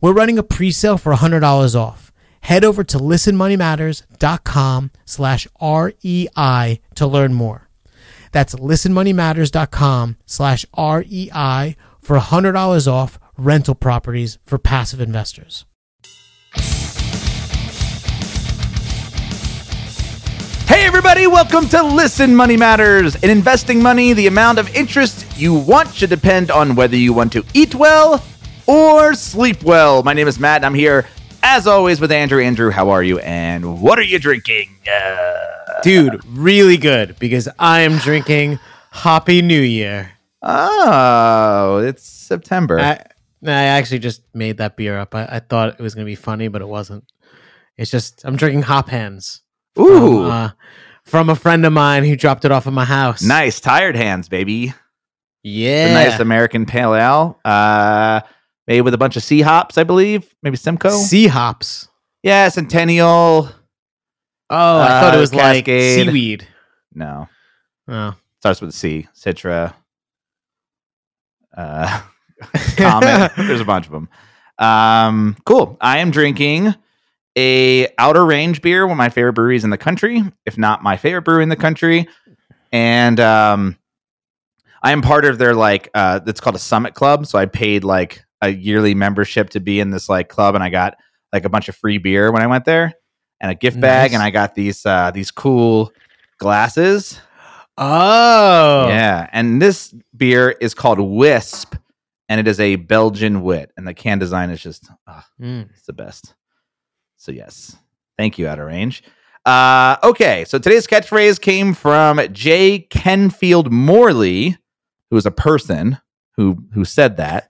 We're running a pre-sale for $100 off. Head over to listenmoneymatters.com/REI to learn more. That's listenmoneymatters.com/REI for $100 off rental properties for passive investors. Hey everybody, welcome to Listen Money Matters. In investing money, the amount of interest you want should depend on whether you want to eat well or sleep well. My name is Matt and I'm here as always with Andrew. Andrew, how are you and what are you drinking? Dude, really good, because I am drinking Happy New Year. Oh, it's September. I actually just made that beer up. I thought it was going to be funny, but it wasn't. It's just, I'm drinking Hop Hands. Ooh. From a friend of mine who dropped it off at my house. Nice. Tired Hands, baby. Yeah. It's a nice American Pale Ale. Made with a bunch of sea hops, I believe. Maybe Simcoe. Sea hops. Yeah, Centennial. Oh, I thought it was Cascade. Like seaweed. No. Oh. Starts with C. Citra. Common. There's a bunch of them. Cool. I am drinking a Outer Range beer, one of my favorite breweries in the country, if not my favorite brewery in the country. And I am part of their it's called a Summit Club. So I paid like a yearly membership to be in this like club, and I got like a bunch of free beer when I went there and a gift bag, and I got these cool glasses. Oh yeah, and this beer is called Wisp, and it is a Belgian wit, and the can design is just it's the best. So yes, thank you, Outer Range. Okay, so today's catchphrase came from J. Kenfield Morley, who is a person who said that.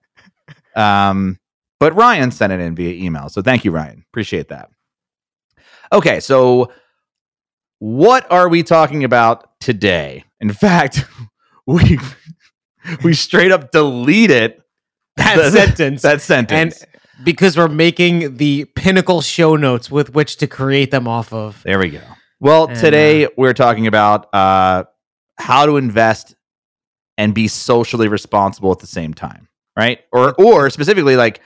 But Ryan sent it in via email, so thank you, Ryan. Appreciate that. Okay, so what are we talking about today? In fact, we straight up deleted that sentence. That sentence, and because we're making the pinnacle show notes with which to create them off of. There we go. Well, today we're talking about how to invest and be socially responsible at the same time, right? Or specifically, like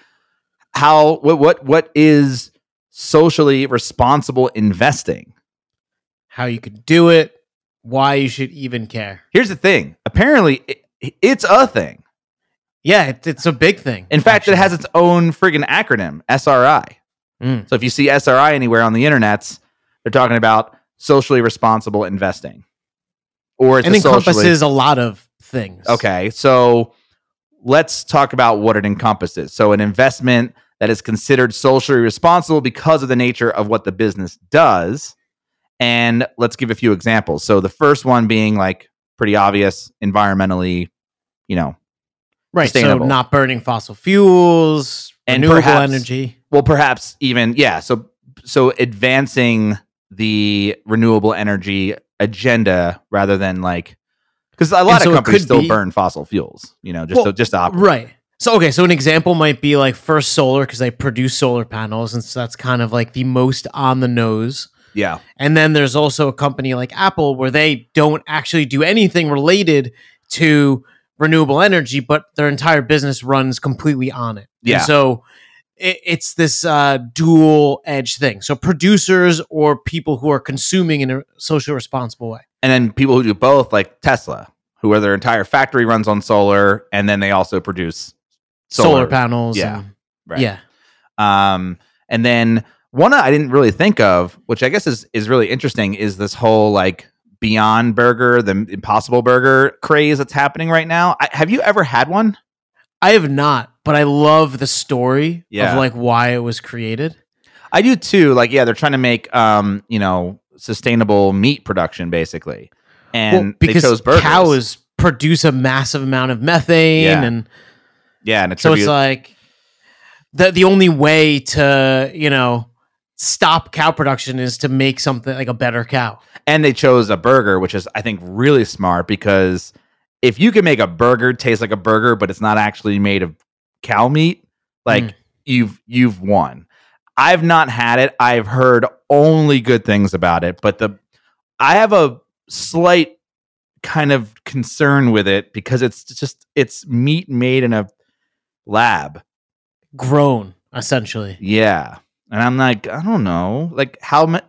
how what is socially responsible investing? How you could do it? Why you should even care. Here's the thing. Apparently, it's a thing. Yeah, it's a big thing. In fact, actually, it has its own friggin' acronym, SRI. So if you see SRI anywhere on the internets, they're talking about socially responsible investing. Or it's encompasses a lot of things. Okay, so let's talk about what it encompasses. So an investment that is considered socially responsible because of the nature of what the business does. And let's give a few examples. So the first one being like pretty obvious, environmentally, right? Sustainable. So not burning fossil fuels and renewable energy. Well, perhaps even So advancing the renewable energy agenda rather than because a lot of companies still burn fossil fuels. Just to operate. Right. So okay, so an example might be like First Solar, because they produce solar panels, and so that's kind of like the most on the nose. Yeah. And then there's also a company like Apple where they don't actually do anything related to renewable energy, but their entire business runs completely on it. Yeah. And so it's this dual edge thing. So producers or people who are consuming in a socially responsible way. And then people who do both, like Tesla, who are their entire factory runs on solar, and then they also produce solar panels. Yeah. And, right. Yeah. And then One I didn't really think of, which I guess is really interesting, is this whole like Beyond Burger, the Impossible Burger craze that's happening right now. Have you ever had one? I have not, but I love the story of like why it was created. I do too. Like, yeah, they're trying to make sustainable meat production basically, and because they chose burgers. Cows produce a massive amount of methane, and so it's like the only way to stop cow production is to make something like a better cow. And they chose a burger, which is, I think, really smart, because if you can make a burger taste like a burger, but it's not actually made of cow meat, like you've won. I've not had it. I've heard only good things about it, but I have a slight kind of concern with it because it's meat made in a lab, grown essentially. Yeah. And I'm like, I don't know. Like,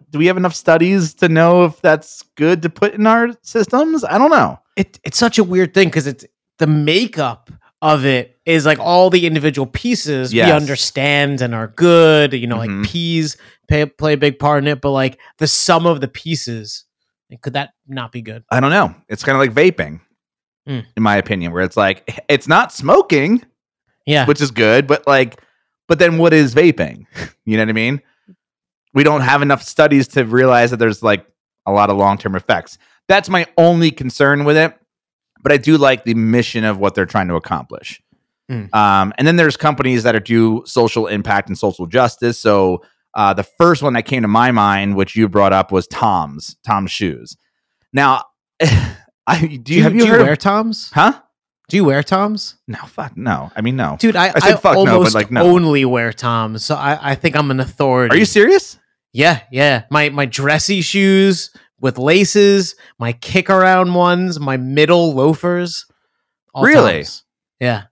do we have enough studies to know if that's good to put in our systems? I don't know. It's such a weird thing because it's the makeup of it is like all the individual pieces we understand and are good. Like peas play a big part in it, but like the sum of the pieces, could that not be good? I don't know. It's kind of like vaping, in my opinion, where it's like it's not smoking, which is good, but like. But then what is vaping? You know what I mean? We don't have enough studies to realize that there's like a lot of long-term effects. That's my only concern with it. But I do like the mission of what they're trying to accomplish. And then there's companies that do social impact and social justice. So the first one that came to my mind, which you brought up, was Tom's Shoes. Now, do you wear Tom's? Huh? Do you wear Toms? No, fuck no. I mean, no. Dude, I only wear Toms, so I think I'm an authority. Are you serious? Yeah. My dressy shoes with laces, my kick-around ones, my middle loafers. Really? Toms. Yeah.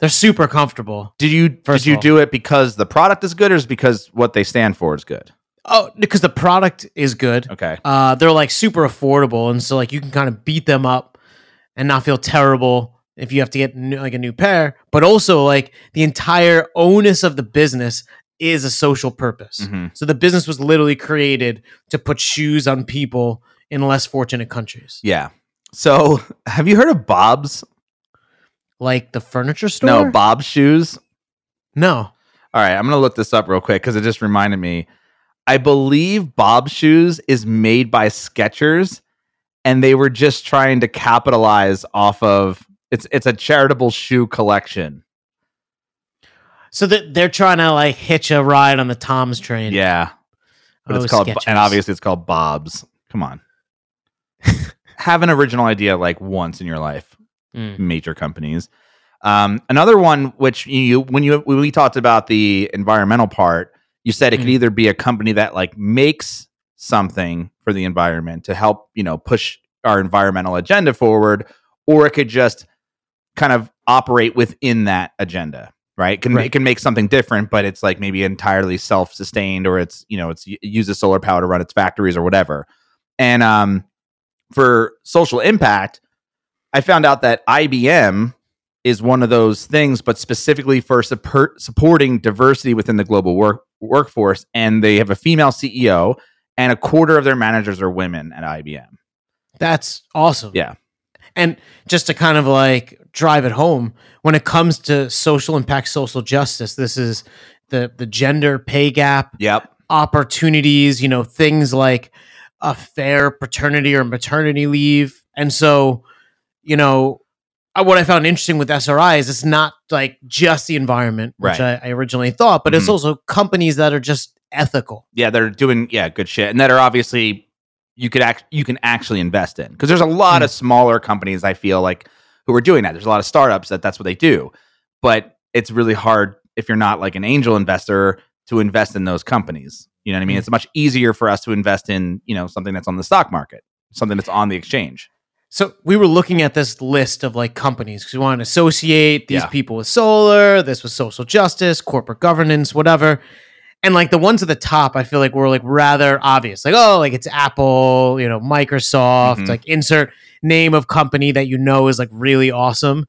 They're super comfortable. Did you do it because the product is good, or is it because what they stand for is good? Oh, because the product is good. Okay. They're like super affordable, and so like you can kind of beat them up and not feel terrible if you have to get like a new pair, but also like the entire onus of the business is a social purpose. So the business was literally created to put shoes on people in less fortunate countries. Yeah. So have you heard of Bob's? Like the furniture store? No, Bob's Shoes. No. All right. I'm going to look this up real quick because it just reminded me. I believe Bob's Shoes is made by Skechers, and they were just trying to capitalize off of... It's a charitable shoe collection. So they're trying to like hitch a ride on the Tom's train. Yeah. But it's called, and obviously it's called Bob's. Come on. Have an original idea like once in your life. Major companies. Another one, which when we talked about the environmental part, you said it could either be a company that like makes something for the environment to help, push our environmental agenda forward, or it could just kind of operate within that agenda, right? It can make something different, but it's like maybe entirely self-sustained, or it uses solar power to run its factories or whatever. And for social impact, I found out that IBM is one of those things, but specifically for supporting diversity within the global workforce. And they have a female CEO, and a quarter of their managers are women at IBM. That's awesome. Yeah. And just to kind of like drive it home, when it comes to social impact, social justice, this is the gender pay gap, opportunities, things like a fair paternity or maternity leave. And so, what I found interesting with SRI is it's not like just the environment, which I originally thought, but it's also companies that are just ethical. Yeah, they're doing good shit, and that are obviously... you can actually invest in, because there's a lot of smaller companies I feel like who are doing that. There's a lot of startups that's what they do, but it's really hard if you're not like an angel investor to invest in those companies. You know what I mean? It's much easier for us to invest in something that's on the stock market, something that's on the exchange. So we were looking at this list of like companies because we wanted to associate these people with solar. This was social justice, corporate governance, whatever. And like the ones at the top, I feel like were like rather obvious. Like, oh, like it's Apple, Microsoft, like insert name of company that is like really awesome.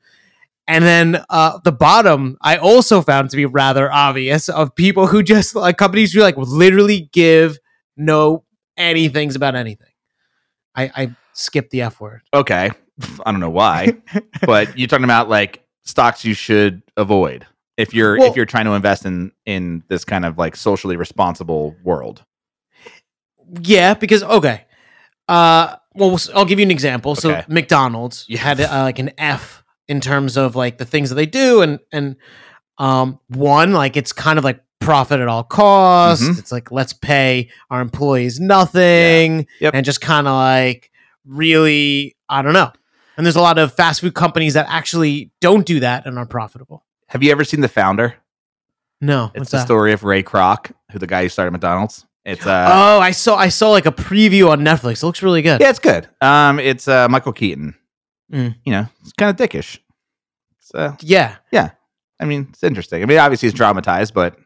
And then the bottom, I also found to be rather obvious, of people who just like companies who like literally give no anythings about anything. I skipped the F word. Okay. I don't know why, but you're talking about like stocks you should avoid if you're if you're trying to invest in this kind of like socially responsible world. Yeah, because okay. Well, I'll give you an example. Okay. So McDonald's, you had like an F in terms of like the things that they do, and one, like it's kind of like profit at all costs. Mm-hmm. It's like, let's pay our employees nothing. Yeah. Yep. And just kind of like really, I don't know. And there's a lot of fast food companies that actually don't do that and are profitable. Have you ever seen The Founder? No. It's the story of Ray Kroc, who the guy who started McDonald's. It's I saw like a preview on Netflix. It looks really good. Yeah, it's good. It's Michael Keaton. Mm. You know, it's kind of dickish. So yeah. I mean, it's interesting. I mean, obviously it's dramatized, but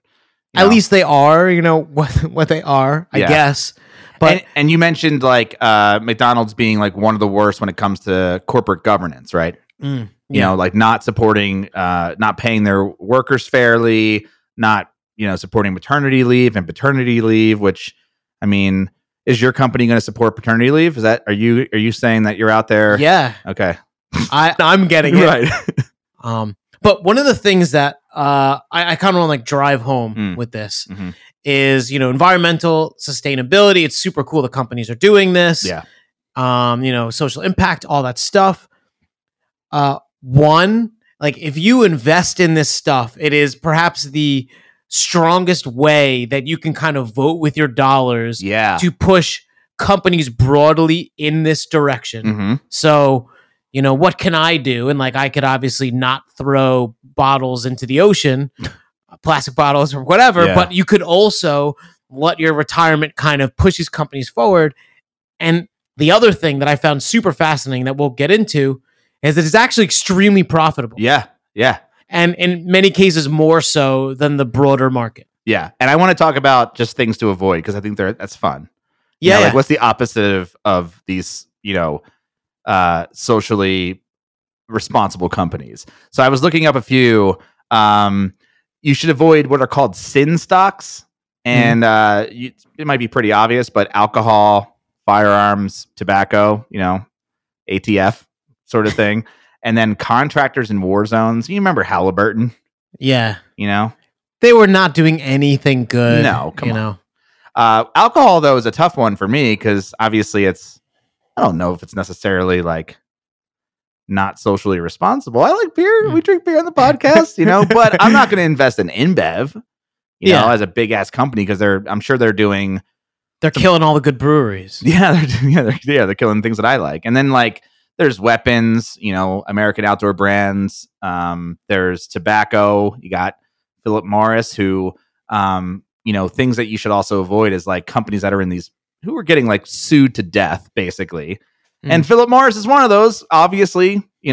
at least they are. You know what they are, I guess. But and you mentioned like McDonald's being like one of the worst when it comes to corporate governance, right? Mm. You know, like not supporting, not paying their workers fairly, not supporting maternity leave and paternity leave. Which, I mean, is your company going to support paternity leave? Is that are you saying that you're out there? Yeah. Okay. I'm getting it. Right. But one of the things that I kind of want to like drive home with this is environmental sustainability. It's super cool that companies are doing this. Yeah. Social impact, all that stuff. One, like if you invest in this stuff, it is perhaps the strongest way that you can kind of vote with your dollars to push companies broadly in this direction. Mm-hmm. So, what can I do? And like, I could obviously not throw bottles into the ocean, plastic bottles or whatever, but you could also let your retirement kind of push these companies forward. And the other thing that I found super fascinating that we'll get into is that it's actually extremely profitable. Yeah. Yeah. And in many cases, more so than the broader market. Yeah. And I want to talk about just things to avoid because I think that's fun. Yeah. Like what's the opposite of these, socially responsible companies? So I was looking up a few. You should avoid what are called sin stocks. And it might be pretty obvious, but alcohol, firearms, tobacco, ATF sort of thing. And then contractors in war zones. You remember Halliburton? Yeah. They were not doing anything good. No, come on. Alcohol, though, is a tough one for me because obviously I don't know if it's necessarily like not socially responsible. I like beer. We drink beer on the podcast, but I'm not going to invest in InBev, as a big ass company because I'm sure they're doing. They're killing all the good breweries. Yeah. They're killing things that I like. And then like, there's weapons, American Outdoor Brands. There's tobacco. You got Philip Morris, who, things that you should also avoid is like companies that are in these who are getting like sued to death, basically. Mm. And Philip Morris is one of those, obviously. They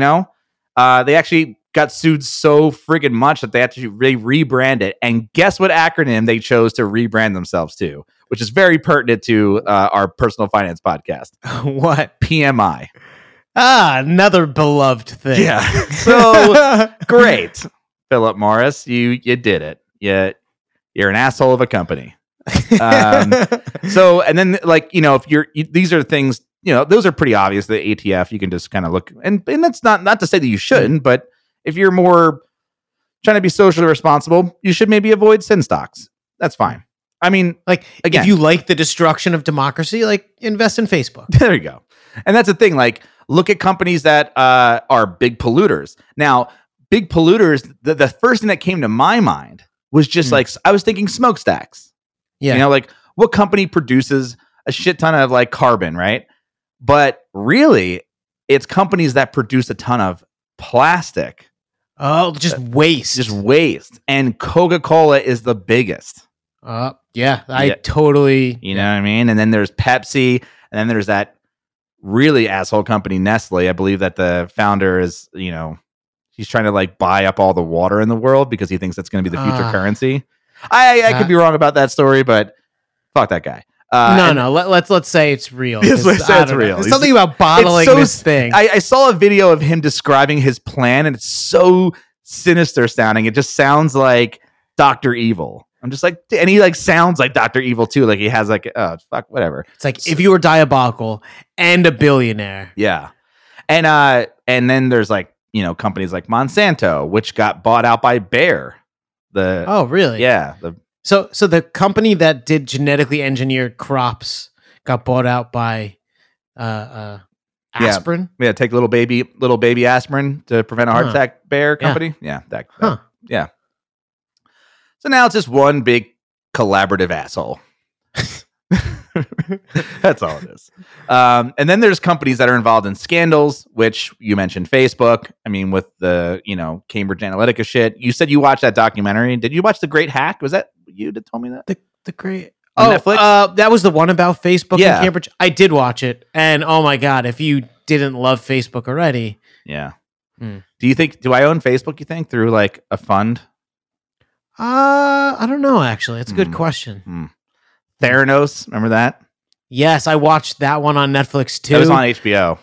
actually got sued so friggin' much that they had to rebrand it. And guess what acronym they chose to rebrand themselves to, which is very pertinent to our personal finance podcast. What? PMI. Ah, another beloved thing. Yeah. So great, Philip Morris, you did it. You're an asshole of a company. So and then like if these are things those are pretty obvious. The ATF you can just kind of look and that's not to say that you shouldn't, but if you're more trying to be socially responsible, you should maybe avoid sin stocks. That's fine. I mean, like again, if you like the destruction of democracy, like invest in Facebook. There you go. And that's the thing, like. Look at companies that are big polluters. Now, big polluters, the first thing that came to my mind was just like, I was thinking smokestacks. Yeah. Like what company produces a shit ton of like carbon, right? But really, it's companies that produce a ton of plastic. Oh, just waste. Just waste. And Coca-Cola is the biggest. Totally. You know what I mean? And then there's Pepsi. And then there's that really asshole company Nestle. I believe that the founder is, he's trying to like buy up all the water in the world because he thinks that's going to be the future currency. I could be wrong about that story, but fuck that guy. Let's say it's real. Let's say it's real. It's something about bottling this thing. I saw a video of him describing his plan, and it's so sinister sounding. It just sounds like Dr. Evil. I'm just like, and he like sounds like Dr. Evil too. Like he has like, oh fuck, whatever. It's like if you were diabolical and a billionaire. Yeah, and then there's like, you know, companies like Monsanto, which got bought out by Bayer. Yeah. So the company that did genetically engineered crops got bought out by aspirin. Yeah, take little baby aspirin to prevent a heart attack. Bayer company. Yeah, yeah. So now it's just one big collaborative asshole. That's all it is. And then there's companies that are involved in scandals, which you mentioned Facebook. I mean, with the, you know, Cambridge Analytica shit. You said you watched that documentary. Did you watch The Great Hack? Was that you that told me that? The Great... Oh, Netflix? That was the one about Facebook and Cambridge. I did watch it. And oh my God, if you didn't love Facebook already. Yeah. Hmm. Do I own Facebook, you think, through like a fund? I don't know, actually. It's a good question. Theranos, remember that? Yes, I watched that one on Netflix too. It was on HBO.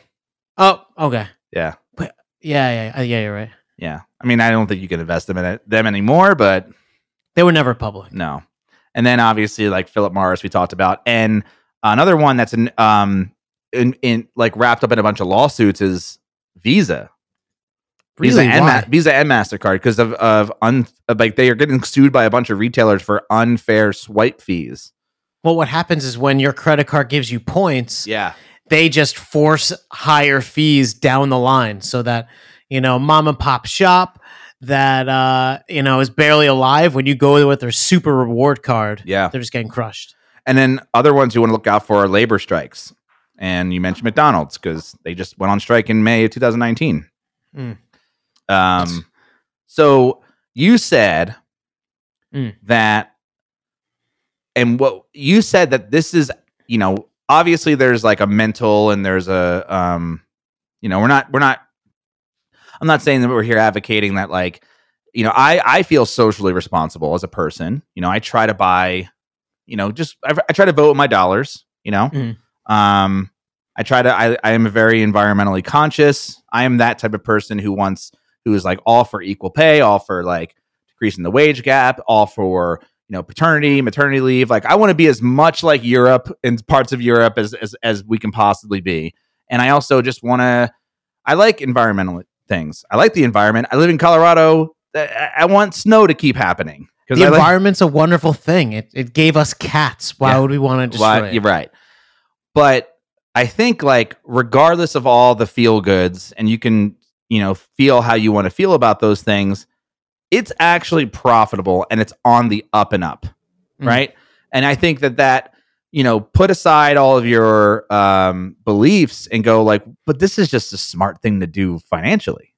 Oh, okay. Yeah. But yeah, you're right. Yeah. I mean, I don't think you can invest them anymore, but they were never public. No. And then obviously like Philip Morris we talked about, and another one that's in like wrapped up in a bunch of lawsuits is Visa. Really? Visa and MasterCard, because of they are getting sued by a bunch of retailers for unfair swipe fees. Well, what happens is when your credit card gives you points, they just force higher fees down the line so that, you know, mom and pop shop that, you know, is barely alive, when you go with their super reward card, they're just getting crushed. And then other ones you want to look out for are labor strikes. And you mentioned McDonald's because they just went on strike in May of 2019. Mm. So you said that, and what you said that this is, you know, obviously there's like a mental and there's a, you know, I'm not saying that we're here advocating that, like, you know, I feel socially responsible as a person. You know, I try to buy, you know, just, I try to vote with my dollars, you know, I am very environmentally conscious. I am that type of person who is like all for equal pay, all for like decreasing the wage gap, all for, you know, paternity, maternity leave. Like I want to be as much like Europe and parts of Europe as we can possibly be. And I also just want to, I like environmental things. I like the environment. I live in Colorado. I want snow to keep happening. The environment's a wonderful thing. It gave us cats. Why would we want to destroy it? You're right. But I think, like, regardless of all the feel goods, and you can, you know, feel how you want to feel about those things, it's actually profitable and it's on the up and up. Right. And I think that, you know, put aside all of your beliefs and go like, but this is just a smart thing to do financially.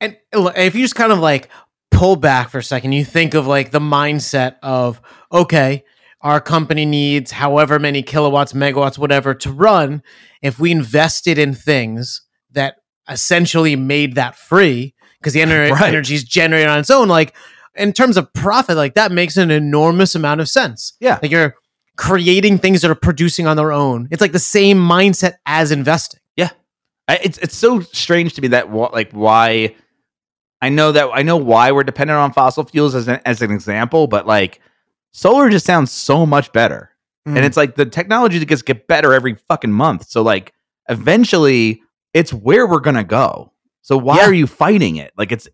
And if you just kind of like pull back for a second, you think of like the mindset of, okay, our company needs however many kilowatts, megawatts, whatever to run. If we invested in things that essentially made that free, because the energy is generated on its own, like in terms of profit, like that makes an enormous amount of sense. Yeah. Like you're creating things that are producing on their own. It's like the same mindset as investing. Yeah. It's so strange to me that why I know why we're dependent on fossil fuels as an example, but like, solar just sounds so much better. And it's like the technology that gets better every fucking month. So like eventually it's where we're going to go. So why are you fighting it? Like it's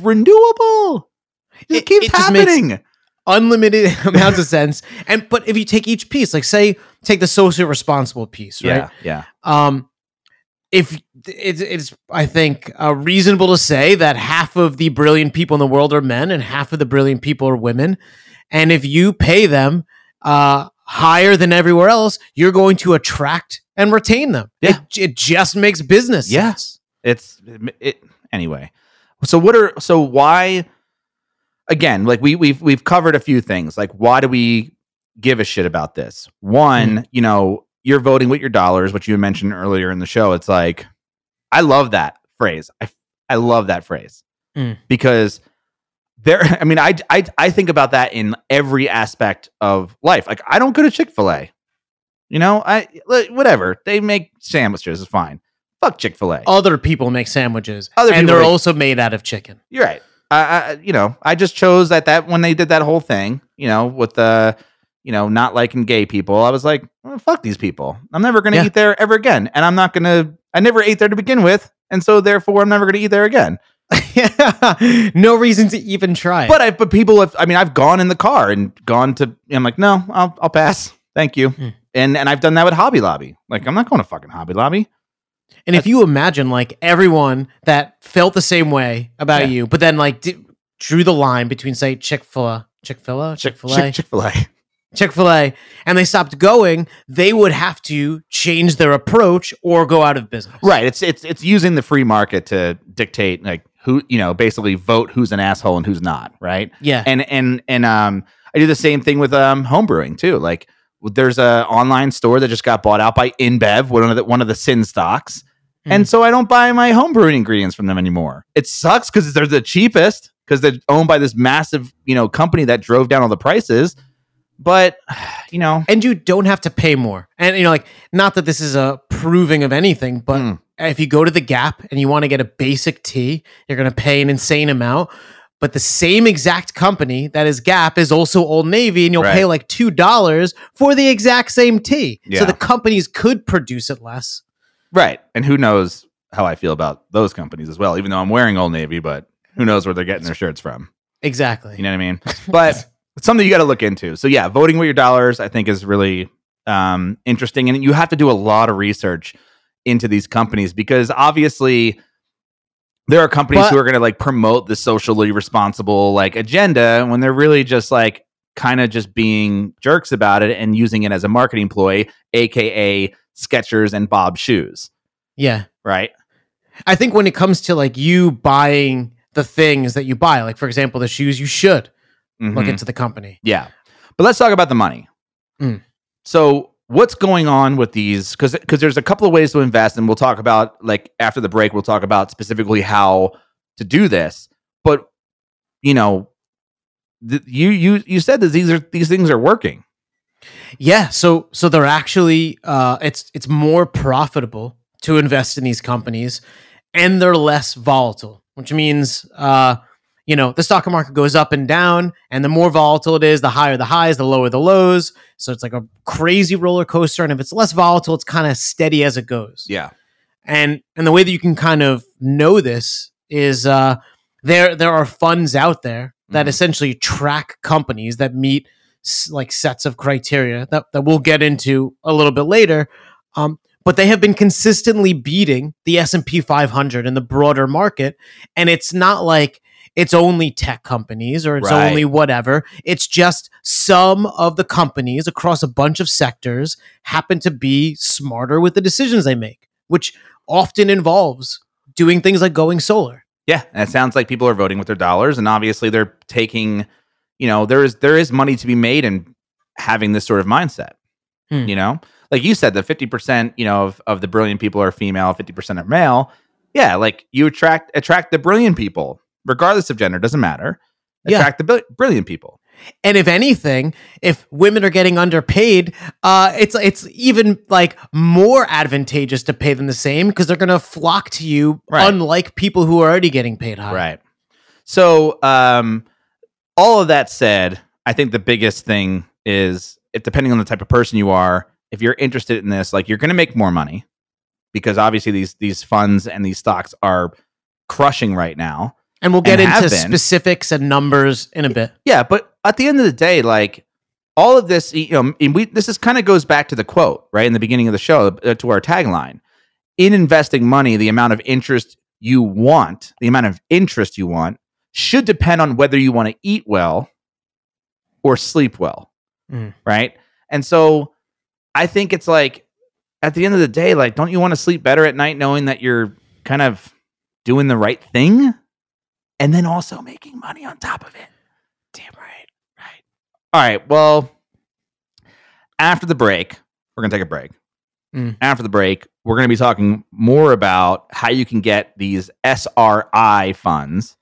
renewable. It keeps happening. Just makes unlimited amounts of sense. But if you take each piece, like say, take the socially responsible piece, right? Yeah. If it's, I think, reasonable to say that half of the brilliant people in the world are men and half of the brilliant people are women. And if you pay them higher than everywhere else, you're going to attract and retain them. Yeah. It just makes business sense. Yes. Anyway. So why, again, like we've covered a few things. Like, why do we give a shit about this? One, you know, you're voting with your dollars, which you mentioned earlier in the show. It's like, I love that phrase. I love that phrase because there, I mean, I think about that in every aspect of life. Like, I don't go to Chick-fil-A. You know, whatever. They make sandwiches. It's fine. Fuck Chick-fil-A. Other people make sandwiches. And they're also made out of chicken. You're right. I just chose that when they did that whole thing, you know, with the, you know, not liking gay people, I was like, well, fuck these people. I'm never going to eat there ever again. And I never ate there to begin with. And so therefore I'm never going to eat there again. Yeah, no reason to even try it. But people have, I mean, I've gone in the car and gone to, I'm like, no, I'll pass. Thank you. Mm. And I've done that with Hobby Lobby. Like, I'm not going to fucking Hobby Lobby. And if you imagine, like, everyone that felt the same way about you, but then, like, drew the line between, say, Chick-fil-A, and they stopped going, they would have to change their approach or go out of business. Right. It's using the free market to dictate, like, who, you know, basically vote who's an asshole and who's not, right? Yeah. And I do the same thing with homebrewing, too. Like, there's an online store that just got bought out by InBev, one of the sin stocks. Mm. And so I don't buy my homebrewing ingredients from them anymore. It sucks because they're the cheapest, because they're owned by this massive, you know, company that drove down all the prices. But, you know. And you don't have to pay more. And, you know, like, not that this is a proving of anything, but if you go to the Gap and you want to get a basic tea, you're going to pay an insane amount. But the same exact company that is Gap is also Old Navy, and you'll pay like $2 for the exact same tea. Yeah. So the companies could produce it less. Right. And who knows how I feel about those companies as well, even though I'm wearing Old Navy, but who knows where they're getting their shirts from. Exactly. You know what I mean? But it's something you got to look into. So yeah, voting with your dollars, I think, is really interesting. And you have to do a lot of research into these companies, because obviously there are companies who are going to, like, promote the socially responsible, like, agenda when they're really just, like, kind of just being jerks about it and using it as a marketing ploy, aka Skechers and Bob's Shoes. Yeah. Right. I think when it comes to, like, you buying the things that you buy, like, for example, the shoes, you should look into the company. Yeah. But let's talk about the money. Mm. So what's going on with these? Because there's a couple of ways to invest, and we'll talk about, like, after the break, we'll talk about specifically how to do this. But, you know, you said that these things are working. Yeah, so they're actually it's more profitable to invest in these companies, and they're less volatile, which means you know, the stock market goes up and down, and the more volatile it is, the higher the highs, the lower the lows. So it's like a crazy roller coaster. And if it's less volatile, it's kind of steady as it goes. Yeah. And the way that you can kind of know this is there are funds out there that essentially track companies that meet like sets of criteria that we'll get into a little bit later. But they have been consistently beating the S&P 500 in the broader market. And it's not like it's only tech companies or it's only whatever. It's just some of the companies across a bunch of sectors happen to be smarter with the decisions they make, which often involves doing things like going solar. Yeah, and it sounds like people are voting with their dollars, and obviously they're taking, you know, there is money to be made in having this sort of mindset. Hmm. You know, like you said, the 50%, you know, of the brilliant people are female, 50% are male. Yeah, like you attract the brilliant people. Regardless of gender, doesn't matter. Attract the brilliant people. And if anything, if women are getting underpaid, it's even like more advantageous to pay them the same, because they're going to flock to you, unlike people who are already getting paid high. Right. So all of that said, I think the biggest thing is, if depending on the type of person you are, if you're interested in this, like, you're going to make more money, because obviously these funds and these stocks are crushing right now. And we'll get into specifics and numbers in a bit. Yeah, but at the end of the day, like, all of this, you know, this is kind of goes back to the quote, right, in the beginning of the show, to our tagline. In investing money, the amount of interest you want should depend on whether you want to eat well or sleep well, right? And so I think it's like, at the end of the day, like, don't you want to sleep better at night knowing that you're kind of doing the right thing? And then also making money on top of it. Damn right. Right. All right. Well, after the break, we're going to take a break. After the break, we're going to be talking more about how you can get these SRI funds.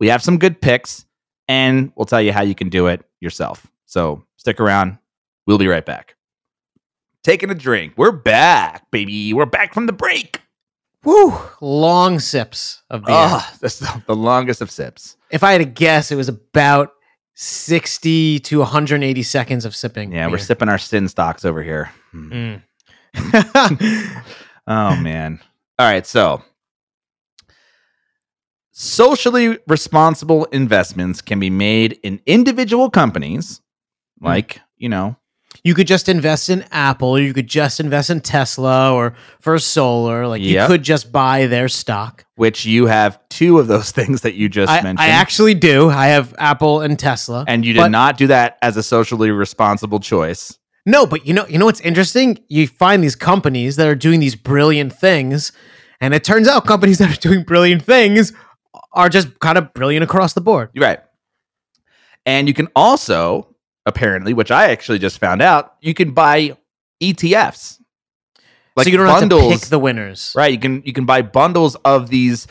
We have some good picks. and we'll tell you how you can do it yourself. So stick around. We'll be right back. Taking a drink. We're back, baby. We're back from the break. Woo! Long sips of beer. Oh, that's the longest of sips. If I had to guess, it was about 60 to 180 seconds of sipping. Yeah, beer. We're sipping our sin stocks over here. Oh, man. All right, so socially responsible investments can be made in individual companies, like, you know, you could just invest in Apple, you could just invest in Tesla or First Solar. Like, yep. You could just buy their stock. Which you have two of those things that you just mentioned. I actually do. I have Apple and Tesla. And you did not do that as a socially responsible choice. No, but you know what's interesting? You find these companies that are doing these brilliant things, and it turns out companies that are doing brilliant things are just kind of brilliant across the board. Right. And you can also... apparently, which I actually just found out, you can buy ETFs. Like, so you don't bundles, have to pick the winners. Right. You can buy bundles of these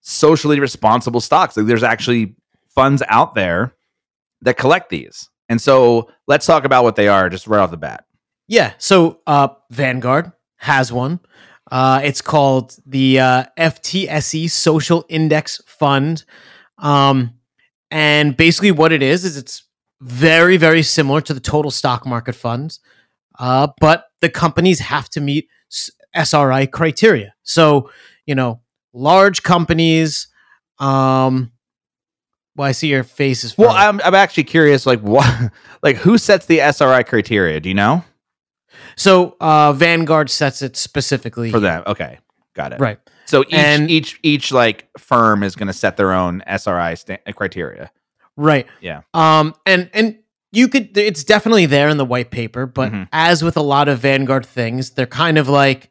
socially responsible stocks. Like, there's actually funds out there that collect these. And so let's talk about what they are just right off the bat. Yeah. So Vanguard has one. It's called the FTSE Social Index Fund. And basically what it is it's very, very similar to the total stock market funds, but the companies have to meet SRI criteria. So, you know, large companies. Well, I see your face is funny. Well, I'm actually curious, like, what, like, who sets the SRI criteria? Do you know? So Vanguard sets it specifically for them. Okay, got it. Right. So each like firm is going to set their own SRI criteria. Right. Yeah. And you could, it's definitely there in the white paper, but as with a lot of Vanguard things, they're kind of like,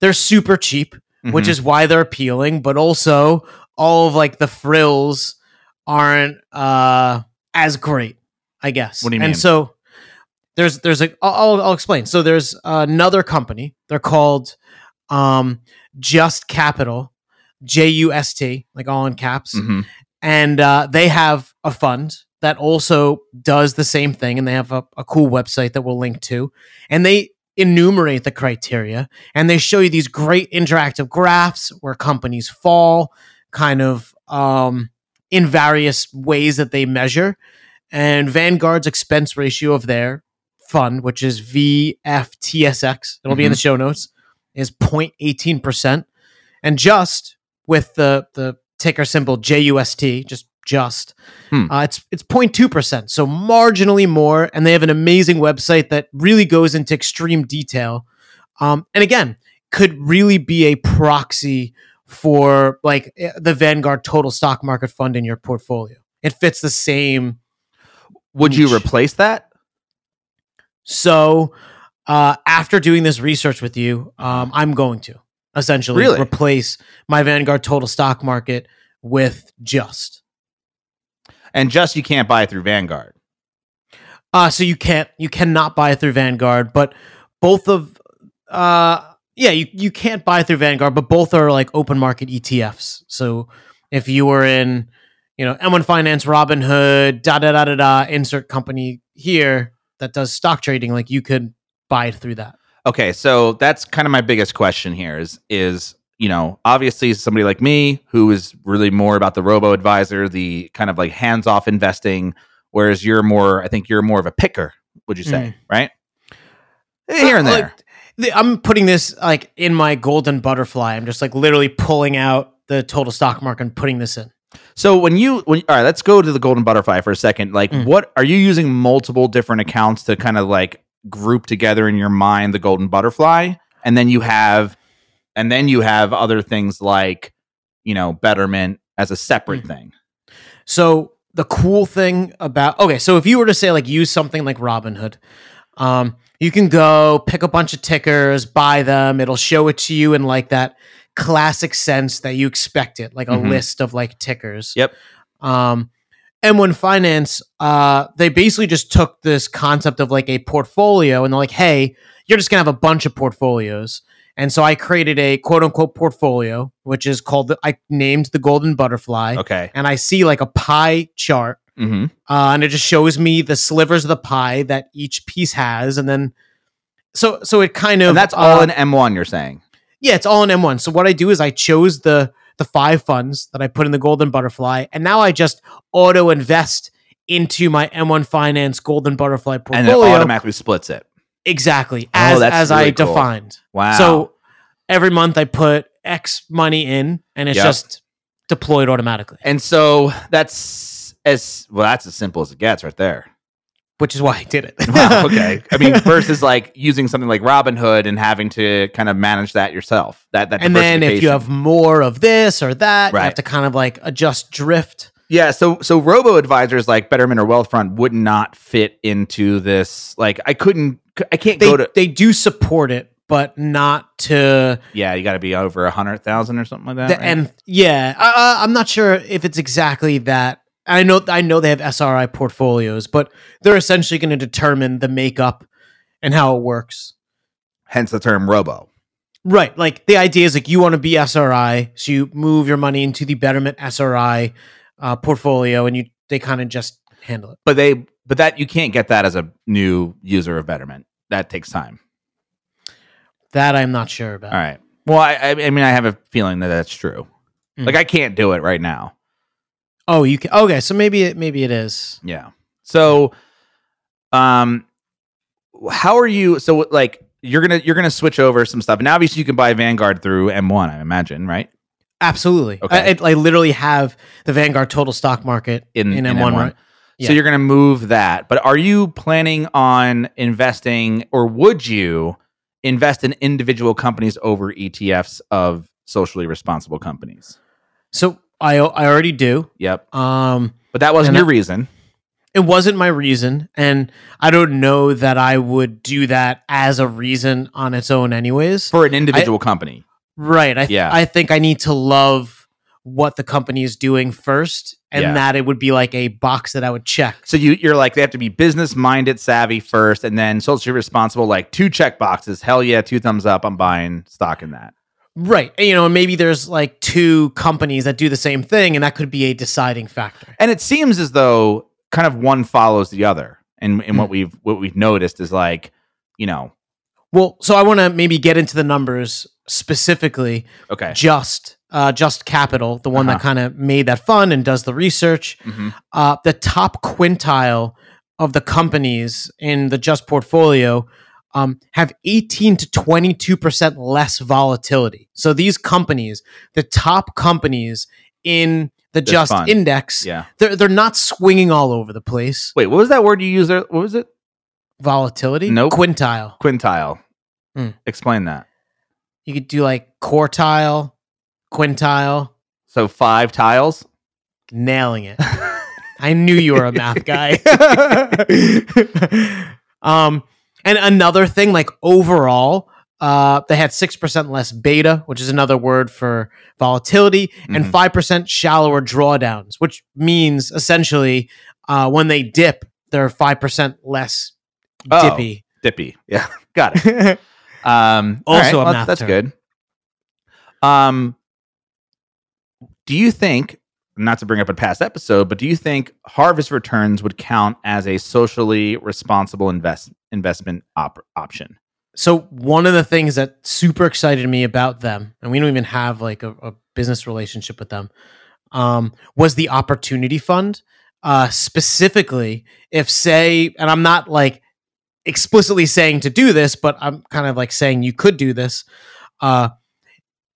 they're super cheap, which is why they're appealing, but also all of like the frills aren't as great, I guess. What do you mean? And so there's like, I'll explain. So there's another company, they're called Just Capital, JUST, like all in caps. And they have a fund that also does the same thing. And they have a cool website that we'll link to. And they enumerate the criteria. And they show you these great interactive graphs where companies fall kind of in various ways that they measure. And Vanguard's expense ratio of their fund, which is VFTSX, it'll be in the show notes, is 0.18%. And just with the ticker symbol JUST, just. It's 0.2%, so marginally more, and they have an amazing website that really goes into extreme detail. And again, could really be a proxy for like the Vanguard total stock market fund in your portfolio. It fits the same. Would niche. You replace that? So after doing this research with you, I'm going to. Essentially, really? Replace my Vanguard total stock market with Just. And Just you can't buy through Vanguard. So you cannot buy through Vanguard, but both of you can't buy through Vanguard, but both are like open market ETFs. So if you were in, you know, M1 Finance, Robinhood, insert company here that does stock trading, like you could buy it through that. Okay, so that's kind of my biggest question here is, you know, obviously somebody like me who is really more about the robo-advisor, the kind of like hands-off investing, whereas I think you're more of a picker, would you say, right? Here and there. Like, I'm putting this like in my Golden Butterfly. I'm just like literally pulling out the total stock market and putting this in. So all right, let's go to the Golden Butterfly for a second. Like, what are you using multiple different accounts to kind of like group together in your mind the Golden Butterfly, and then you have other things like, you know, Betterment as a separate thing. So the cool thing about so if you were to say like use something like Robinhood, you can go pick a bunch of tickers, buy them, it'll show it to you in like that classic sense that you expect it, like a list of like tickers. Yep. M1 Finance, they basically just took this concept of like a portfolio and they're like, hey, you're just going to have a bunch of portfolios. And so I created a quote unquote portfolio, which is I named the Golden Butterfly. Okay. And I see like a pie chart Mm-hmm. And it just shows me the slivers of the pie that each piece has. And then, so it kind of... And that's all in M1, you're saying? Yeah, it's all in M1. So what I do is I chose the 5 funds that I put in the Golden Butterfly, and now I just auto-invest into my M1 Finance Golden Butterfly portfolio. And it automatically splits it. Exactly. As really I defined. Cool. Wow. So every month I put X money in, and it's just deployed automatically. And so that's as simple as it gets right there. Which is why I did it. Wow, okay. I mean, versus like using something like Robinhood and having to kind of manage that yourself. That and then if you have more of this or that, you have to kind of like adjust drift. Yeah, so robo advisors like Betterment or Wealthfront would not fit into this. Like, they do support it, but not to. Yeah, you got to be over 100,000 or something like that. I'm not sure if it's exactly that. I know they have SRI portfolios, but they're essentially going to determine the makeup and how it works. Hence the term robo. Right. Like the idea is like you want to be SRI, so you move your money into the Betterment SRI portfolio, and they kind of just handle it. But you can't get that as a new user of Betterment. That takes time. That I'm not sure about. All right. Well, I mean, I have a feeling that that's true. Mm. Like I can't do it right now. Oh, you can. Okay, so maybe it is. Yeah. So, how are you? So, like, you're gonna switch over some stuff, and obviously you can buy Vanguard through M1, I imagine, right? Absolutely. Okay. I literally have the Vanguard total stock market in M1, right? Yeah. So you're gonna move that, but are you planning on investing, or would you invest in individual companies over ETFs of socially responsible companies? So. I already do. Yep. But that wasn't your reason. It wasn't my reason, and I don't know that I would do that as a reason on its own anyways. For an individual company. Right. I think I need to love what the company is doing first, and that it would be like a box that I would check. So you're like, they have to be business-minded, savvy first, and then socially responsible, like 2 check boxes. Hell yeah, 2 thumbs up. I'm buying stock in that. Right. You know, maybe there's like 2 companies that do the same thing, and that could be a deciding factor. And it seems as though kind of one follows the other. And what we've noticed is like, you know. Well, so I want to maybe get into the numbers specifically. Okay. Just Capital, the one that kind of made that fund and does the research. Mm-hmm. The top quintile of the companies in the Just portfolio have 18 to 22% less volatility. So these companies, the top companies in the Just fund index, they're not swinging all over the place. Wait, what was that word you used there? What was it? Volatility? Nope. Quintile. Explain that. You could do like quartile, quintile. So 5 tiles? Nailing it. I knew you were a math guy. And another thing, like overall, they had 6% less beta, which is another word for volatility, and 5% shallower drawdowns, which means essentially when they dip, they're 5% less dippy. Dippy. Yeah. Got it. Also, right. That's good. Do you think, not to bring up a past episode, but do you think Harvest Returns would count as a socially responsible investment option? So one of the things that super excited me about them, and we don't even have like a business relationship with them, was the Opportunity Fund. Specifically, if say, and I'm not like explicitly saying to do this, but I'm kind of like saying you could do this.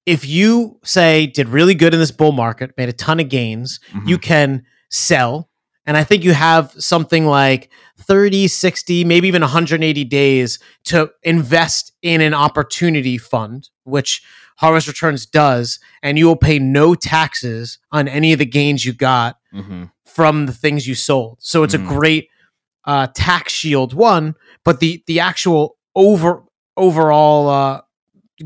If you say did really good in this bull market, made a ton of gains, you can sell. And I think you have something like 30, 60, maybe even 180 days to invest in an opportunity fund, which Harvest Returns does. And you will pay no taxes on any of the gains you got from the things you sold. So it's a great tax shield one, but the actual overall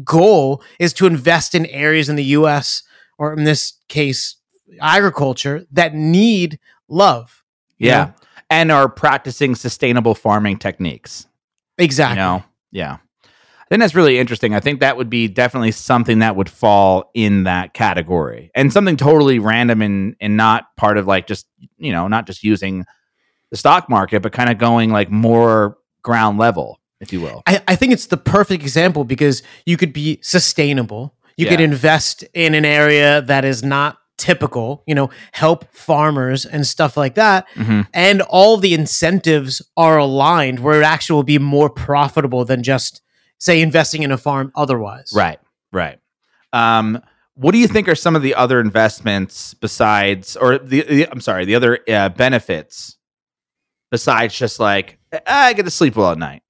goal is to invest in areas in the U.S., or in this case, agriculture, that need love. Yeah. You know? And are practicing sustainable farming techniques. Exactly. You know? Yeah. I think that's really interesting. I think that would be definitely something that would fall in that category, and something totally random and not part of like just, you know, not just using the stock market, but kind of going like more ground level, if you will. I think it's the perfect example because you could be sustainable. You could invest in an area that is not typical, you know, help farmers and stuff like that. Mm-hmm. And all the incentives are aligned where it actually will be more profitable than just, say, investing in a farm otherwise. Right, right. What do you think are some of the other investments besides, or the other benefits besides just like, I get to sleep well at night?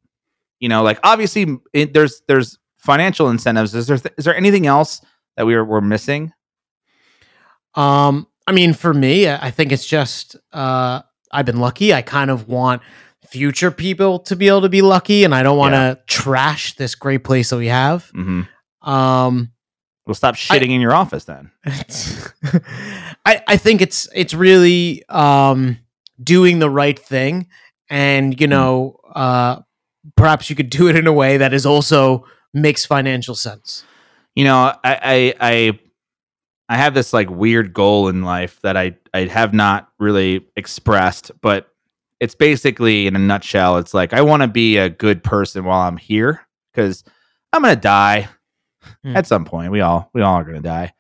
You know, like obviously there's financial incentives. Is there anything else that we're missing? I mean, for me, I think it's just I've been lucky. I kind of want future people to be able to be lucky, and I don't want to trash this great place that we have. Mm-hmm. We'll stop shitting in your office then. I think it's really doing the right thing, and you know, perhaps you could do it in a way that is also makes financial sense. You know, I have this like weird goal in life that I have not really expressed, but it's basically in a nutshell. It's like, I want to be a good person while I'm here because I'm going to die at some point. We all are going to die,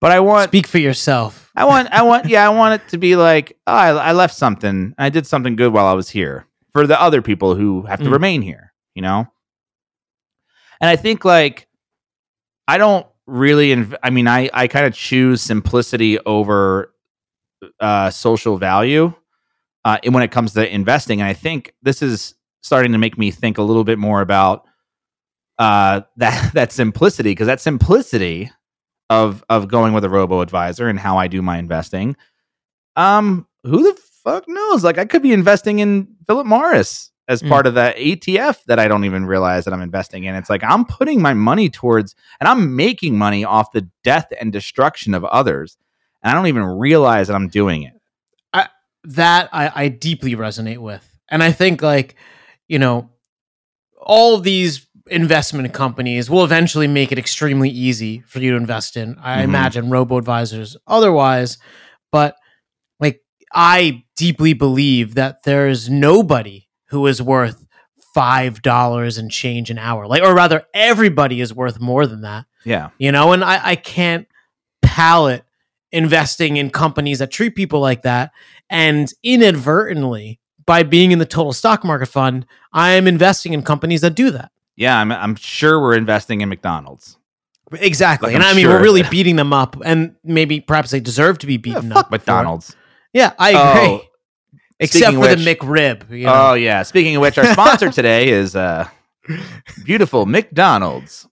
but I want speak for yourself. I want it to be like, oh, I left something. I did something good while I was here for the other people who have to remain here, you know? And I think like, I don't really, I kind of choose simplicity over social value and when it comes to investing. And I think this is starting to make me think a little bit more about that simplicity, because that simplicity of going with a robo advisor and how I do my investing. Who the fuck knows? Like I could be investing in Philip Morris as part of the ETF that I don't even realize that I'm investing in. It's like, I'm putting my money towards, and I'm making money off the death and destruction of others. And I don't even realize that I'm doing it. I deeply resonate with. And I think like, you know, all these investment companies will eventually make it extremely easy for you to invest in. I imagine robo-advisors otherwise, but like, I deeply believe that there is nobody who is worth $5 and change an hour. Like, or rather, everybody is worth more than that. Yeah. You know, and I can't palate investing in companies that treat people like that. And inadvertently, by being in the total stock market fund, I am investing in companies that do that. Yeah, I'm sure we're investing in McDonald's. Exactly. Like, and I mean, we're really beating them up. And maybe perhaps they deserve to be beaten up. Fuck McDonald's. Yeah, I agree. Oh. Except for the McRib. You know? Oh, yeah. Speaking of which, our sponsor today is beautiful McDonald's.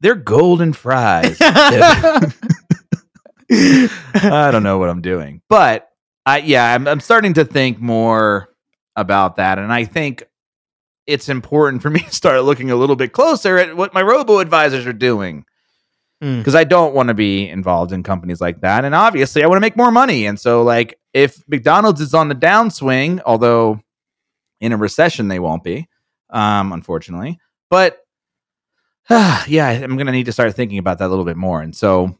They're golden fries. I don't know what I'm doing. But, I'm starting to think more about that. And I think it's important for me to start looking a little bit closer at what my robo-advisors are doing. Because I don't want to be involved in companies like that. And obviously, I want to make more money. And so, like, if McDonald's is on the downswing, although in a recession they won't be, unfortunately. But, I'm going to need to start thinking about that a little bit more. And so...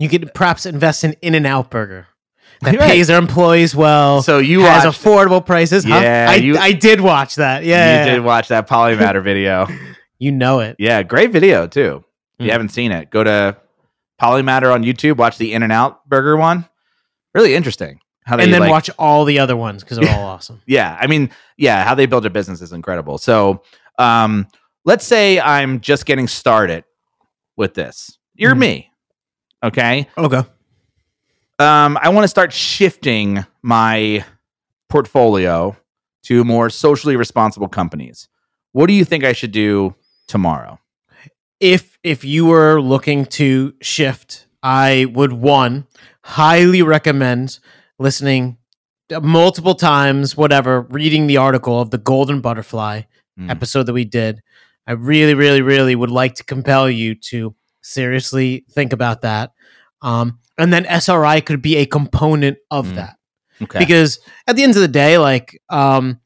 you could perhaps invest in In-N-Out Burger. That pays their employees well. So you has affordable prices. Yeah, huh? I did watch that. Yeah, you did watch that Polymatter video. You know it. Yeah, great video, too. If you haven't seen it, go to Polymatter on YouTube, watch the In-N-Out Burger one. Really interesting. And then watch all the other ones because they're all awesome. Yeah. I mean, how they build their business is incredible. So let's say I'm just getting started with this. You're me. Okay? Okay. I want to start shifting my portfolio to more socially responsible companies. What do you think I should do tomorrow? If you were looking to shift, I would, one, highly recommend listening multiple times, whatever, reading the article of the Golden Butterfly episode that we did. I really, really, really would like to compel you to seriously think about that. And then SRI could be a component of that. Okay. Because at the end of the day, like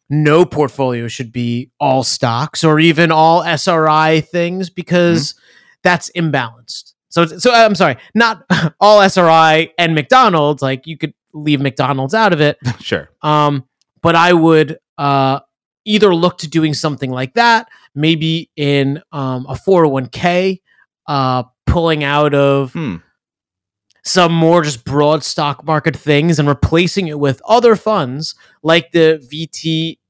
no portfolio should be all stocks or even all SRI things because that's imbalanced. So I'm sorry, not all SRI and McDonald's. Like you could leave McDonald's out of it. Sure. But I would either look to doing something like that, maybe in a 401k, pulling out of some more just broad stock market things and replacing it with other funds like the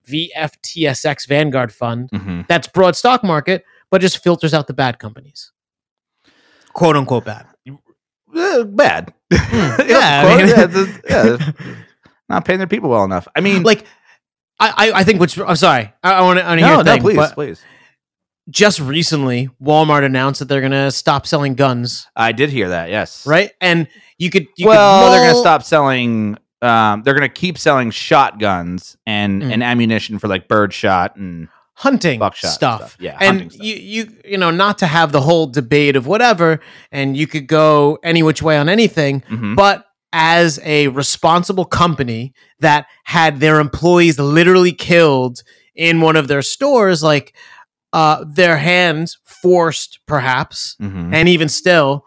VFTSX Vanguard fund. That's broad stock market, but just filters out the bad companies. "Quote unquote bad." Bad. Not paying their people well enough. I mean, like, I think which I'm sorry. I want to hear. No, please. Just recently, Walmart announced that they're going to stop selling guns. I did hear that. Yes. Right, and you could they're going to stop selling. They're going to keep selling shotguns and ammunition for like birdshot and hunting stuff. Yeah, and stuff. You know, not to have the whole debate of whatever, and you could go any which way on anything, but as a responsible company that had their employees literally killed in one of their stores, like their hands forced, perhaps, and even still,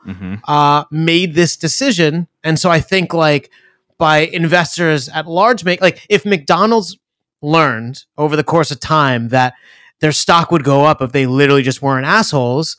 made this decision. And so I think, like, by investors at large, if McDonald's learned over the course of time that their stock would go up if they literally just weren't assholes,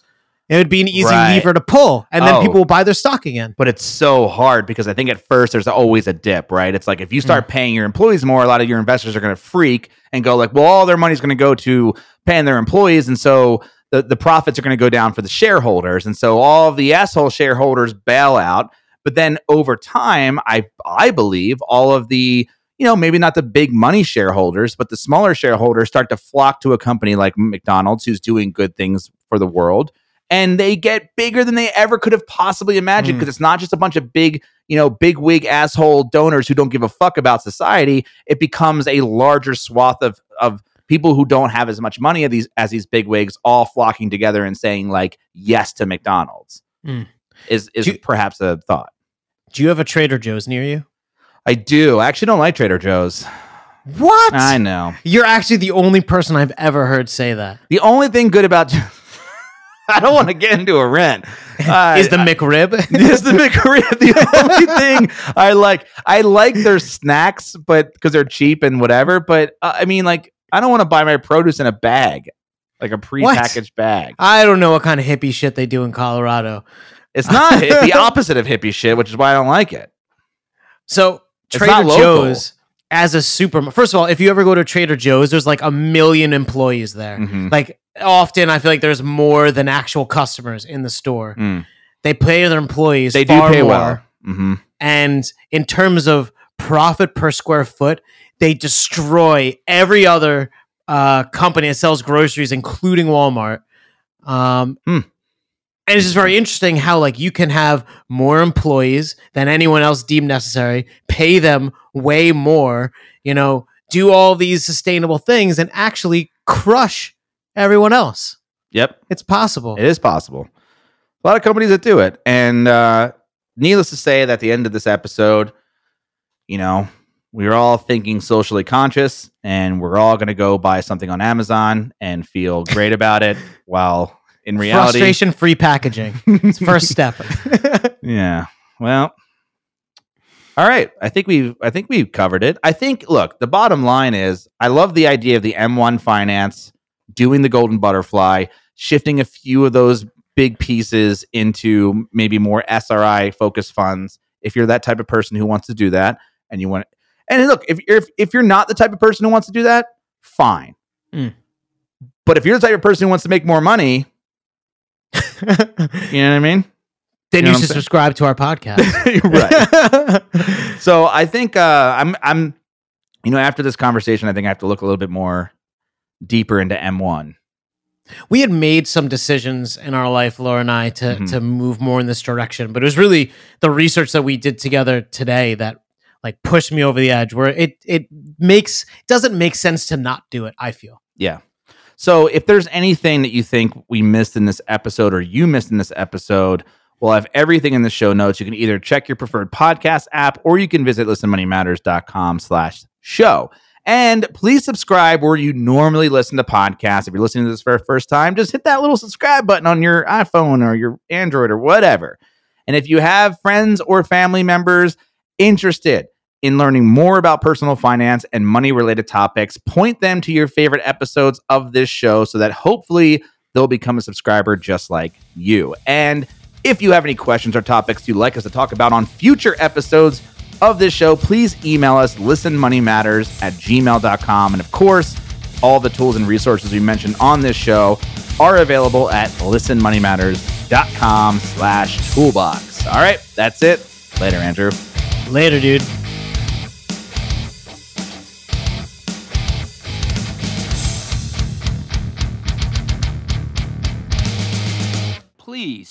it would be an easy lever to pull, and then people will buy their stock again. But it's so hard because I think at first there's always a dip, right? It's like if you start paying your employees more, a lot of your investors are going to freak and go like, well, all their money's going to go to paying their employees, and so the profits are going to go down for the shareholders, and so all the asshole shareholders bail out. But then over time, I believe all of the, you know, maybe not the big money shareholders, but the smaller shareholders start to flock to a company like McDonald's, who's doing good things for the world. And they get bigger than they ever could have possibly imagined, because it's not just a bunch of big, you know, big wig asshole donors who don't give a fuck about society. It becomes a larger swath of people who don't have as much money as these big wigs all flocking together and saying like yes to McDonald's is perhaps a thought. Do you have a Trader Joe's near you? I do. I actually don't like Trader Joe's. What? I know. You're actually the only person I've ever heard say that. The only thing good about... I don't want to get into a rant. Is the McRib? Is the McRib the only thing I like? I like their snacks, but because they're cheap and whatever. But I mean, like, I don't want to buy my produce in a bag, like a prepackaged bag. I don't know what kind of hippie shit they do in Colorado. It's not the opposite of hippie shit, which is why I don't like it. So... Trader Joe's as a supermarket. First of all, if you ever go to Trader Joe's, there's like a million employees there. Like often, I feel like there's more than actual customers in the store. They pay their employees. They far do pay more. Well. And in terms of profit per square foot, they destroy every other company that sells groceries, including Walmart. And it's just very interesting how like you can have more employees than anyone else deemed necessary, pay them way more, you know, do all these sustainable things and actually crush everyone else. Yep. It's possible. It is possible. A lot of companies that do it. And needless to say that at the end of this episode, you know, we're all thinking socially conscious and we're all going to go buy something on Amazon and feel great about it while... In reality, frustration-free packaging. It's first step. Yeah. Well. All right. I think we've covered it. I think. Look, the bottom line is, I love the idea of the M1 Finance doing the Golden Butterfly, shifting a few of those big pieces into maybe more SRI focused funds. If you're that type of person who wants to do that, and you want, and look, if you're not the type of person who wants to do that, fine. But if you're the type of person who wants to make more money. You know what I mean? Then you should subscribe to our podcast. Right. So I think I'm you know, after this conversation, I think I have to look a little bit more deeper into M1. We had made some decisions in our life, Laura and I, to move more in this direction, but it was really the research that we did together today that like pushed me over the edge where it doesn't make sense to not do it, I feel. Yeah. So if there's anything that you think we missed in this episode or you missed in this episode, we'll have everything in the show notes. You can either check your preferred podcast app or you can visit listenmoneymatters.com/show. And please subscribe where you normally listen to podcasts. If you're listening to this for the first time, just hit that little subscribe button on your iPhone or your Android or whatever. And if you have friends or family members interested in learning more about personal finance and money-related topics, point them to your favorite episodes of this show so that hopefully they'll become a subscriber just like you. And if you have any questions or topics you'd like us to talk about on future episodes of this show, please email us listenmoneymatters@gmail.com. And of course, all the tools and resources we mentioned on this show are available at listenmoneymatters.com/toolbox. All right, that's it. Later, Andrew. Later, dude. Please